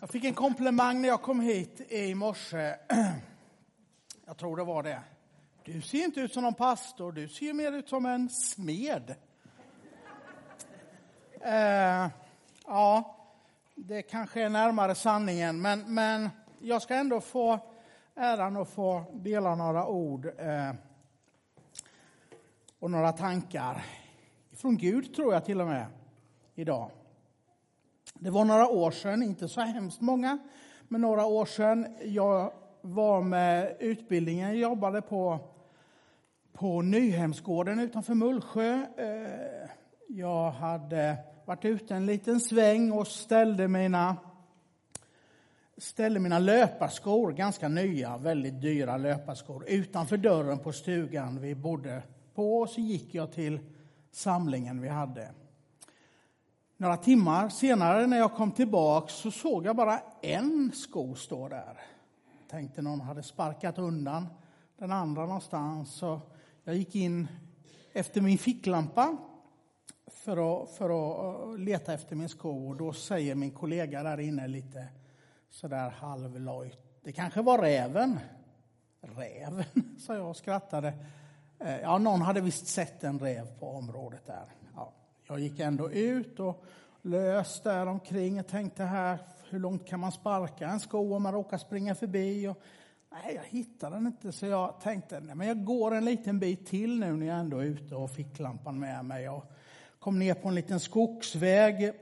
Jag fick en komplimang när jag kom hit i morse. Jag tror det var det. Du ser inte ut som någon pastor, du ser mer ut som en smed. Ja, det kanske är närmare sanningen. Men jag ska ändå få äran att få dela några ord och några tankar. Från Gud tror jag till och med idag. Det var några år sedan, inte så hemskt många, men några år sedan jag var med utbildningen. Jag jobbade på Nyhemsgården utanför Mullsjö. Jag hade varit ute en liten sväng och ställde mina löparskor, ganska nya, väldigt dyra löparskor, utanför dörren på stugan vi bodde på. Så gick jag till samlingen vi hade. Några timmar senare när jag kom tillbaka så såg jag bara en sko stå där. Tänkte någon hade sparkat undan den andra någonstans. Så jag gick in efter min ficklampa för att leta efter min sko. Och då säger min kollega där inne lite sådär halvlojt: det kanske var räven. Räven, sa jag och skrattade. Ja, någon hade visst sett en räv på området där. Ja, jag gick ändå ut och lös där omkring och tänkte här, hur långt kan man sparka en sko om man råkar springa förbi? Och, nej, jag hittade den inte, så jag tänkte nej, men jag går en liten bit till nu när jag ändå är ute och fick lampan med mig. Jag kom ner på en liten skogsväg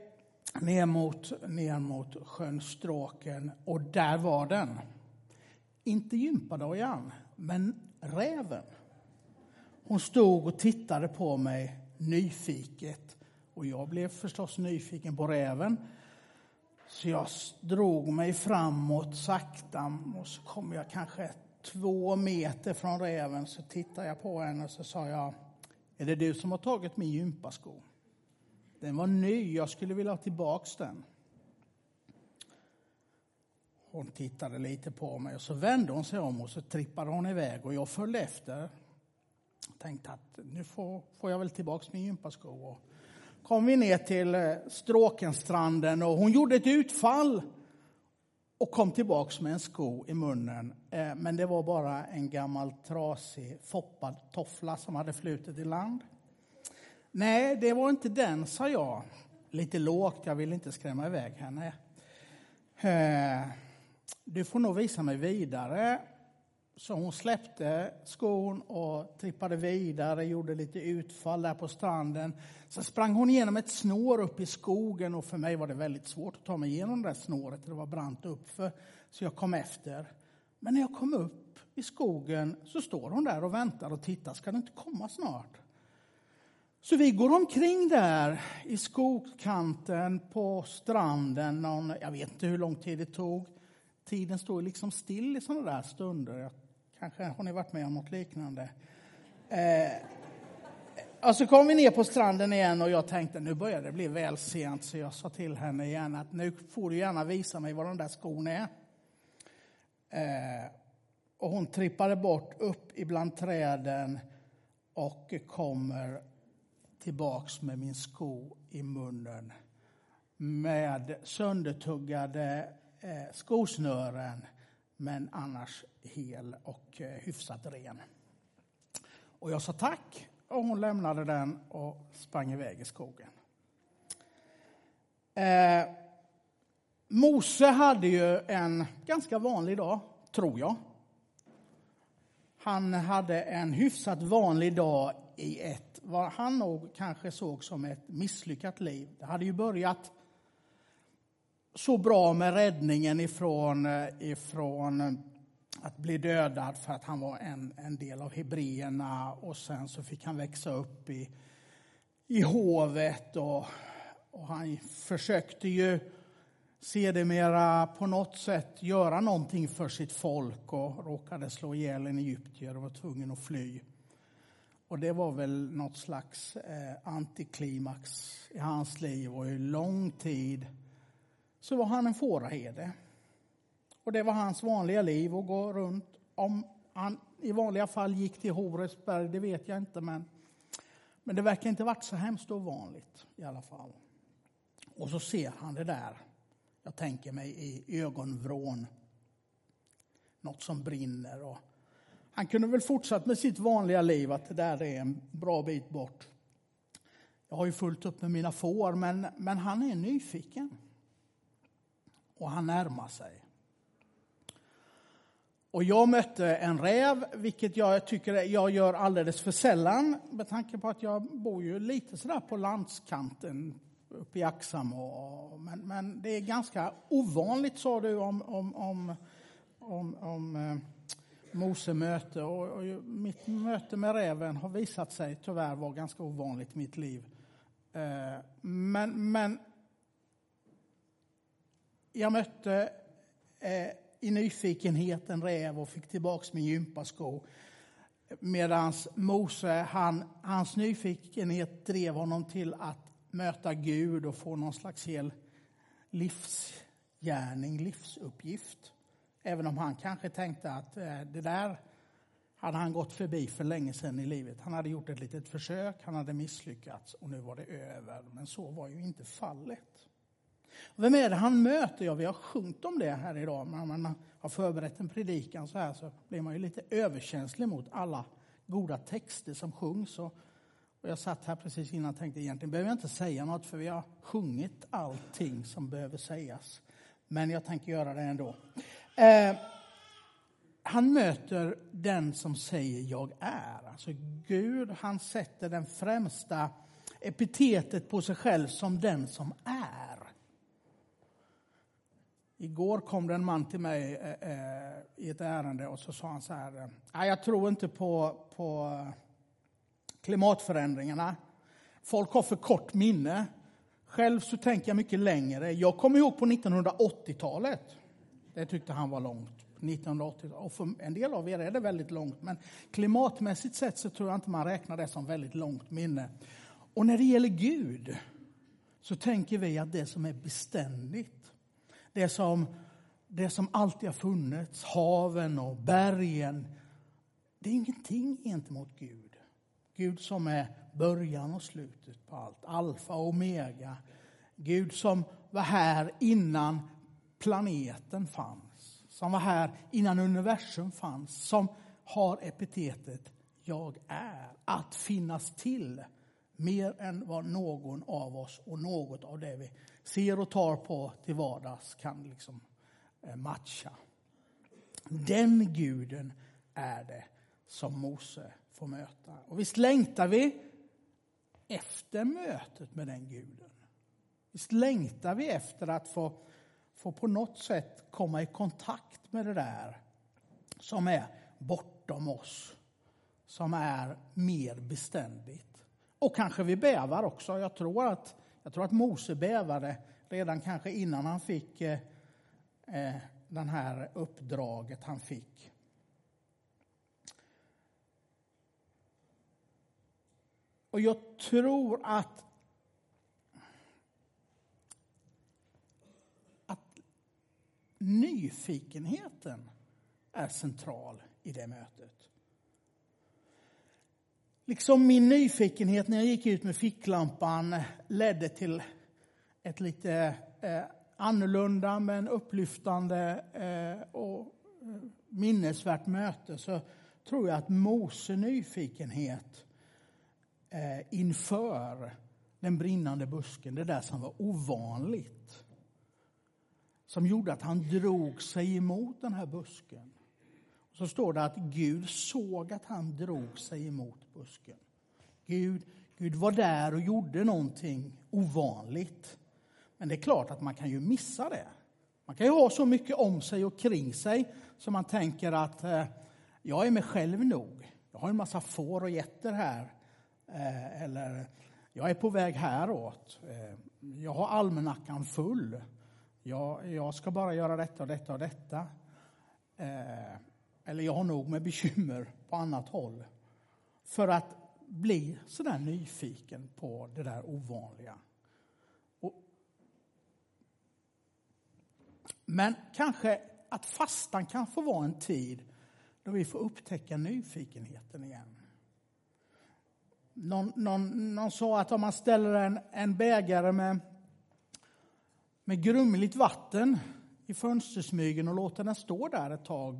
ner mot sjön Stråken, och där var den. Inte gympadojan, men räven. Hon stod och tittade på mig nyfiket. Och jag blev förstås nyfiken på räven. Så jag drog mig framåt sakta. Och så kom jag kanske 2 meter från räven. Så tittade jag på henne och så sa jag: är det du som har tagit min gympasko? Den var ny, jag skulle vilja ha tillbaks den. Hon tittade lite på mig och så vände hon sig om och så trippade hon iväg. Och jag följde efter. Tänkte att nu får jag väl tillbaka min gympasko. Och kom vi ner till Stråkenstranden och hon gjorde ett utfall och kom tillbaka med en sko i munnen. Men det var bara en gammal trasig foppad toffla som hade flutit i land. Nej, det var inte den, sa jag. Lite lågt, jag ville inte skrämma iväg henne. Du får nog visa mig vidare. Så hon släppte skon och trippade vidare, gjorde lite utfall där på stranden. Så sprang hon igenom ett snår upp i skogen, och för mig var det väldigt svårt att ta mig igenom det där snåret. Det var brant uppför, så jag kom efter. Men när jag kom upp i skogen så står hon där och väntar och tittar. Ska det inte komma snart? Så vi går omkring där i skogskanten på stranden. Jag vet inte hur lång tid det tog. Tiden står liksom still i sådana där stunder. Kanske har ni varit med om något liknande. Och så kom vi ner på stranden igen och jag tänkte nu börjar det bli väl sent. Så jag sa till henne igen att nu får du gärna visa mig var den där skon är. Och hon trippade bort upp ibland träden och kommer tillbaks med min sko i munnen. Med söndertuggade skosnören, men annars hel och hyfsat ren. Och jag sa tack och hon lämnade den och sprang iväg i skogen. Mose hade ju en ganska vanlig dag, tror jag. Han hade en hyfsat vanlig dag i ett, vad han nog kanske såg som ett misslyckat liv. Det hade ju börjat så bra med räddningen ifrån att bli dödad för att han var en del av hebreerna. Och sen så fick han växa upp i hovet. Och han försökte ju sedermera på något sätt göra någonting för sitt folk. Och råkade slå ihjäl en egyptier och var tvungen att fly. Och det var väl något slags antiklimax i hans liv. Och i lång tid så var han en fåraherde. Och det var hans vanliga liv att gå runt. Om han i vanliga fall gick till Horesberg, det vet jag inte. Men det verkar inte varit så hemskt ovanligt i alla fall. Och så ser han det där. Jag tänker mig i ögonvrån. Något som brinner. Och han kunde väl fortsatt med sitt vanliga liv, att det där är en bra bit bort. Jag har ju fullt upp med mina får, men han är nyfiken. Och han närmar sig. Och jag mötte en räv, vilket jag tycker jag gör alldeles för sällan. Med tanke på att jag bor ju lite sådär på landskanten uppe i Aksam. Men det är ganska ovanligt, sa du, om mosemöte. Och mitt möte med räven har visat sig tyvärr vara ganska ovanligt i mitt liv. Men jag mötte i nyfikenhet en räv och fick tillbaks min gympasko. Medan Mose, hans nyfikenhet drev honom till att möta Gud och få någon slags hel livsgärning, livsuppgift. Även om han kanske tänkte att det där hade han gått förbi för länge sedan i livet. Han hade gjort ett litet försök, han hade misslyckats och nu var det över. Men så var ju inte fallet. Vem är det han möter? Ja, vi har sjungit om det här idag. När man har förberett en predikan så här, så blir man ju lite överkänslig mot alla goda texter som sjungs. Och jag satt här precis innan och tänkte, egentligen behöver jag inte säga något, för vi har sjungit allting som behöver sägas. Men jag tänker göra det ändå. Han möter den som säger jag är. Alltså Gud, han sätter den främsta epitetet på sig själv som den som är. Igår kom det en man till mig i ett ärende och så sa han så här. Jag tror inte på klimatförändringarna. Folk har för kort minne. Själv så tänker jag mycket längre. Jag kommer ihåg på 1980-talet. Det tyckte han var långt. 1980. Och för en del av er är det väldigt långt. Men klimatmässigt sett så tror jag inte man räknar det som väldigt långt minne. Och när det gäller Gud så tänker vi att det som är beständigt. Det som alltid har funnits, haven och bergen, det är ingenting gentemot Gud. Gud som är början och slutet på allt, alfa och omega. Gud som var här innan planeten fanns, som var här innan universum fanns, som har epitetet jag är, att finnas till. Mer än vad någon av oss och något av det vi ser och tar på till vardags kan liksom matcha. Den guden är det som Mose får möta. Och visst längtar vi efter mötet med den guden. Visst längtar vi efter att få på något sätt komma i kontakt med det där som är bortom oss. Som är mer beständigt. Och kanske vi bävar också. Jag tror att Mose bävade redan kanske innan han fick den här uppdraget han fick. Och jag tror att nyfikenheten är central i det mötet. Liksom min nyfikenhet när jag gick ut med ficklampan ledde till ett lite annorlunda men upplyftande och minnesvärt möte, så tror jag att Mose nyfikenhet inför den brinnande busken, det där som var ovanligt, som gjorde att han drog sig emot den här busken. Så står det att Gud såg att han drog sig emot busken. Gud var där och gjorde någonting ovanligt. Men det är klart att man kan ju missa det. Man kan ju ha så mycket om sig och kring sig som man tänker att jag är mig själv nog. Jag har en massa får och getter här. Eller jag är på väg häråt. Jag har almanackan full. Jag ska bara göra detta och detta och detta. Eller jag har nog med bekymmer på annat håll. För att bli sådär nyfiken på det där ovanliga. Men kanske att fastan kan få vara en tid då vi får upptäcka nyfikenheten igen. Någon sa att om man ställer en bägare med med grumligt vatten i fönstersmygen och låter den stå där ett tag,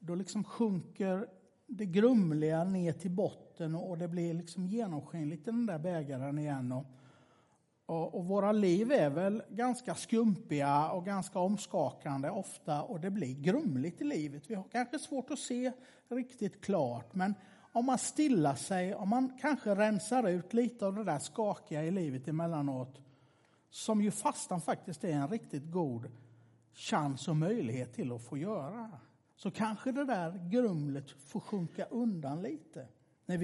då liksom sjunker det grumliga ner till botten och det blir liksom genomskinligt den där bägaren igen. Och våra liv är väl ganska skumpiga och ganska omskakande ofta, och det blir grumligt i livet. Vi har kanske svårt att se riktigt klart, men om man stillar sig, om man kanske rensar ut lite av det där skakiga i livet emellanåt, som ju fastan faktiskt är en riktigt god chans och möjlighet till att få göra, så kanske det där grumlet får sjunka undan lite när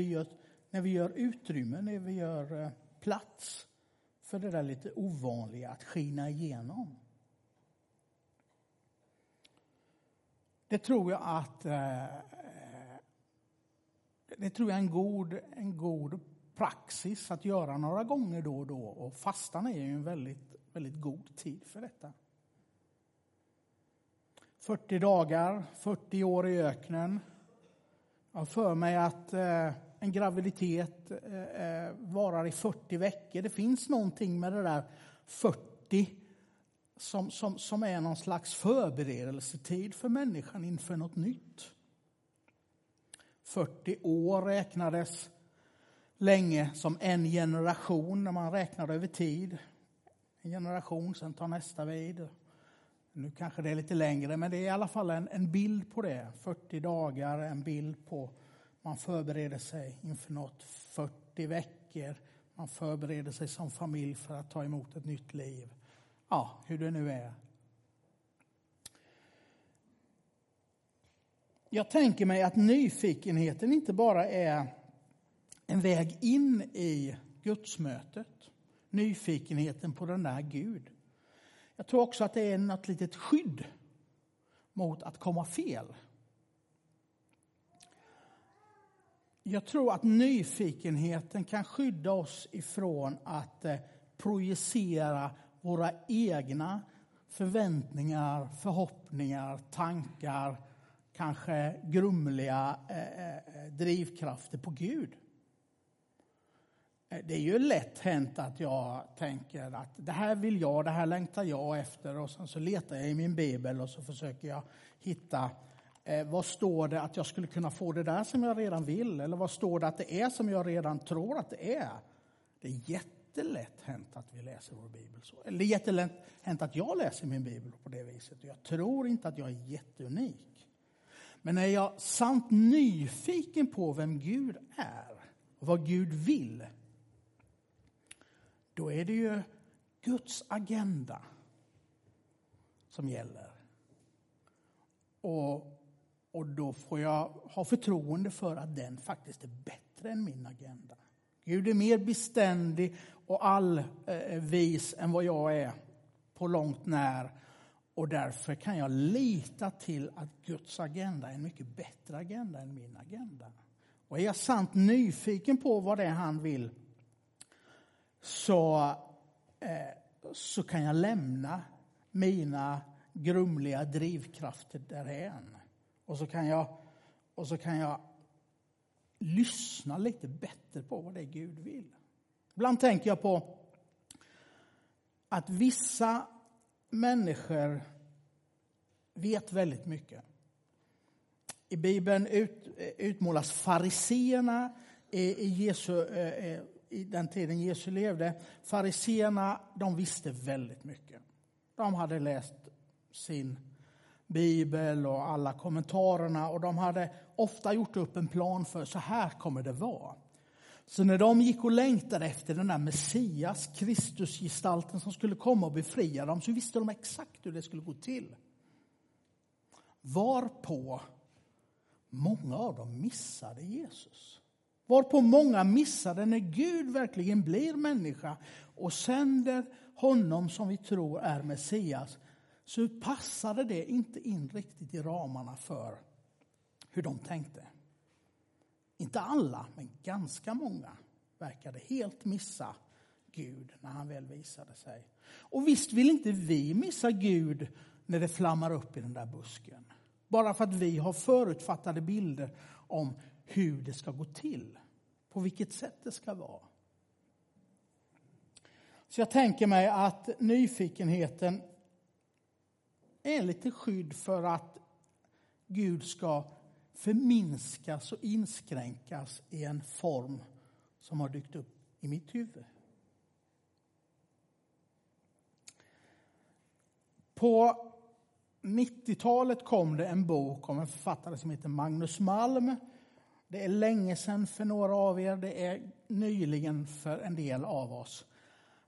vi gör utrymme, när vi gör plats för det där lite ovanliga att skina igenom. Det tror jag är en god praxis att göra några gånger då och då, och fastan är ju en väldigt, väldigt god tid för detta. 40 dagar, 40 år i öknen. Jag för mig att en graviditet varar i 40 veckor. Det finns någonting med det där 40 som är någon slags förberedelsetid för människan inför något nytt. 40 år räknades länge som en generation när man räknade över tid. En generation, sen tar nästa vid. Nu kanske det är lite längre, men det är i alla fall en bild på det. 40 dagar, en bild på man förbereder sig inför något. 40 veckor, man förbereder sig som familj för att ta emot ett nytt liv. Ja, hur det nu är. Jag tänker mig att nyfikenheten inte bara är en väg in i gudsmötet. Nyfikenheten på den där Gud. Jag tror också att det är något litet skydd mot att komma fel. Jag tror att nyfikenheten kan skydda oss ifrån att projicera våra egna förväntningar, förhoppningar, tankar, kanske grumliga drivkrafter på Gud. Det är ju lätt hänt att jag tänker att det här vill jag, det här längtar jag efter, och sen så letar jag i min bibel och så försöker jag hitta vad står det att jag skulle kunna få det där som jag redan vill, eller vad står det att det är som jag redan tror att det är. Det är jättelätt hänt att vi läser vår bibel så. Eller det är jättelätt hänt att jag läser min bibel på det viset, och jag tror inte att jag är jätteunik. Men är jag sant nyfiken på vem Gud är och vad Gud vill, då är det ju Guds agenda som gäller. Och då får jag ha förtroende för att den faktiskt är bättre än min agenda. Gud är mer beständig och allvis än vad jag är på långt när. Och därför kan jag lita till att Guds agenda är en mycket bättre agenda än min agenda. Och är jag sant nyfiken på vad det är han vill, så kan jag lämna mina grumliga drivkrafter därhän. Och så kan jag lyssna lite bättre på vad det är Gud vill. Ibland tänker jag på att vissa människor vet väldigt mycket. I Bibeln utmålas fariseerna i den tiden Jesus levde. Fariseerna, de visste väldigt mycket. De hade läst sin bibel och alla kommentarerna, och de hade ofta gjort upp en plan för så här kommer det vara. Så när de gick och längtade efter den där Messias, Kristusgestalten som skulle komma och befria dem, så visste de exakt hur det skulle gå till. Varpå många av dem missade Jesus. Varpå många missade när Gud verkligen blir människa och sänder honom som vi tror är Messias, så passade det inte in riktigt i ramarna för hur de tänkte. Inte alla, men ganska många verkade helt missa Gud när han väl visade sig. Och visst vill inte vi missa Gud när det flammar upp i den där busken. Bara för att vi har förutfattade bilder om hur det ska gå till. På vilket sätt det ska vara. Så jag tänker mig att nyfikenheten är lite skydd för att Gud ska förminskas och inskränkas i en form som har dykt upp i mitt huvud. På 90-talet kom det en bok om en författare som heter Magnus Malm. Det är länge sedan för några av er, det är nyligen för en del av oss.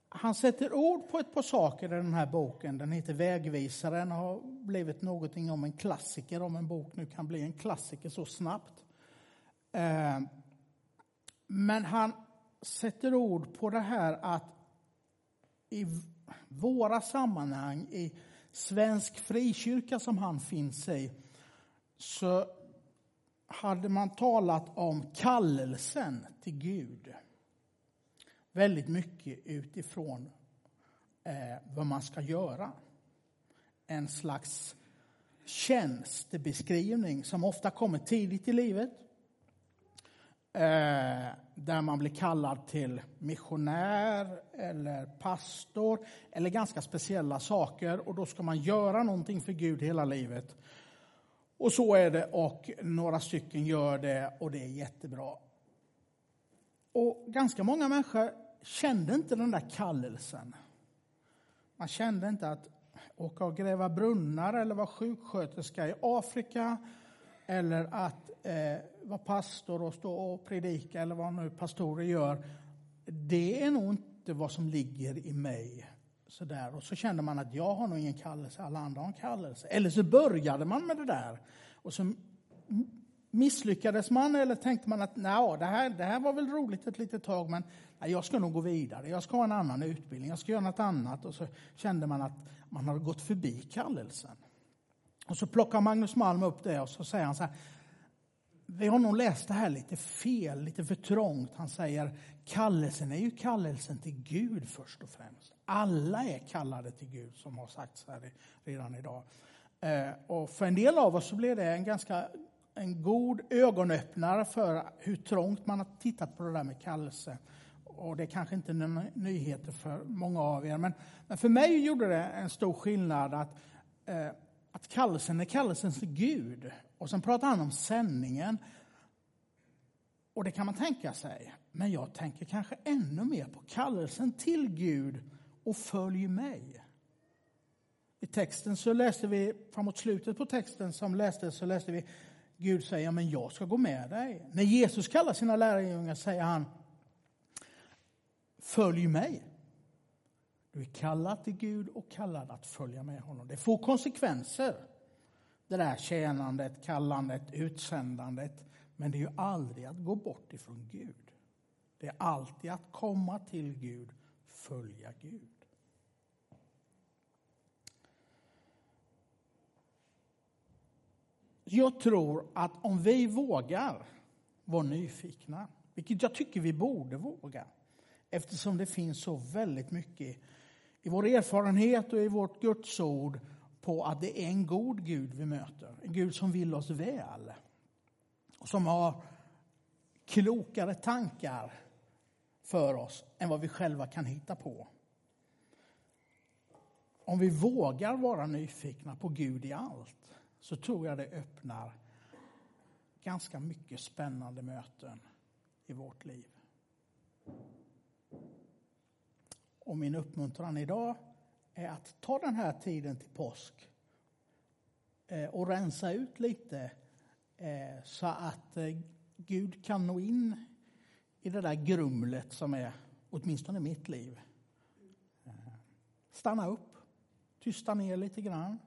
Han sätter ord på ett par saker i den här boken. Den heter Vägvisaren och har blivit någonting om en klassiker. Om en bok nu kan bli en klassiker så snabbt. Men han sätter ord på det här att i våra sammanhang, i svensk frikyrka som han finns i, så hade man talat om kallelsen till Gud väldigt mycket utifrån vad man ska göra. En slags tjänstebeskrivning som ofta kommer tidigt i livet. Där man blir kallad till missionär eller pastor eller ganska speciella saker. Och då ska man göra någonting för Gud hela livet. Och så är det, och några stycken gör det och det är jättebra. Och ganska många människor kände inte den där kallelsen. Man kände inte att åka och gräva brunnar eller vara sjuksköterska i Afrika. Eller att vara pastor och stå och predika eller vad nu pastorer gör. Det är nog inte vad som ligger i mig. Så där. Och så kände man att jag har nog ingen kallelse, alla andra har en kallelse. Eller så började man med det där. Och så misslyckades man eller tänkte man att det här var väl roligt ett litet tag. Men nej, jag ska nog gå vidare, jag ska ha en annan utbildning, jag ska göra något annat. Och så kände man att man hade gått förbi kallelsen. Och så plockar Magnus Malm upp det och så säger han så här: vi har nog läst det här lite fel, lite för trångt. Han säger, kallelsen är ju kallelsen till Gud först och främst. Alla är kallade till Gud, som har sagts här redan idag. Och för en del av oss så blev det en god ögonöppnare för hur trångt man har tittat på det där med kallelse. Och det är kanske inte nyheter för många av er. Men för mig gjorde det en stor skillnad att kallelsen är kallelsen för Gud. Och sen pratar han om sändningen. Och det kan man tänka sig. Men jag tänker kanske ännu mer på kallelsen till Gud och följ mig. I texten så läste vi, framåt slutet på texten som lästes, så läste vi Gud säger, men jag ska gå med dig. När Jesus kallar sina lärjungar säger han, följ mig. Du är kallad till Gud och kallad att följa med honom. Det får konsekvenser. Det där tjänandet, kallandet, utsändandet. Men det är ju aldrig att gå bort ifrån Gud. Det är alltid att komma till Gud, följa Gud. Jag tror att om vi vågar vara nyfikna, vilket jag tycker vi borde våga, eftersom det finns så väldigt mycket i vår erfarenhet och i vårt Guds ord på att det är en god Gud vi möter. En Gud som vill oss väl. Och som har klokare tankar för oss än vad vi själva kan hitta på. Om vi vågar vara nyfikna på Gud i allt, så tror jag det öppnar ganska mycket spännande möten i vårt liv. Och min uppmuntran idag är att ta den här tiden till påsk och rensa ut lite så att Gud kan nå in i det där grumlet som är åtminstone mitt liv. Stanna upp, tysta ner lite grann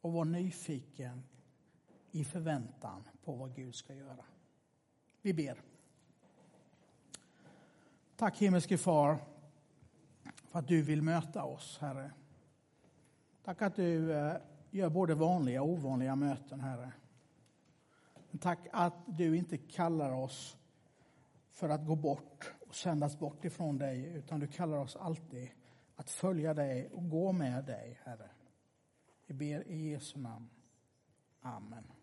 och var nyfiken i förväntan på vad Gud ska göra. Vi ber. Tack himmelske far för att du vill möta oss, Herre. Tack att du gör både vanliga och ovanliga möten, Herre. Tack att du inte kallar oss för att gå bort och sändas bort ifrån dig, utan du kallar oss alltid att följa dig och gå med dig, Herre. Vi ber i Jesu namn. Amen.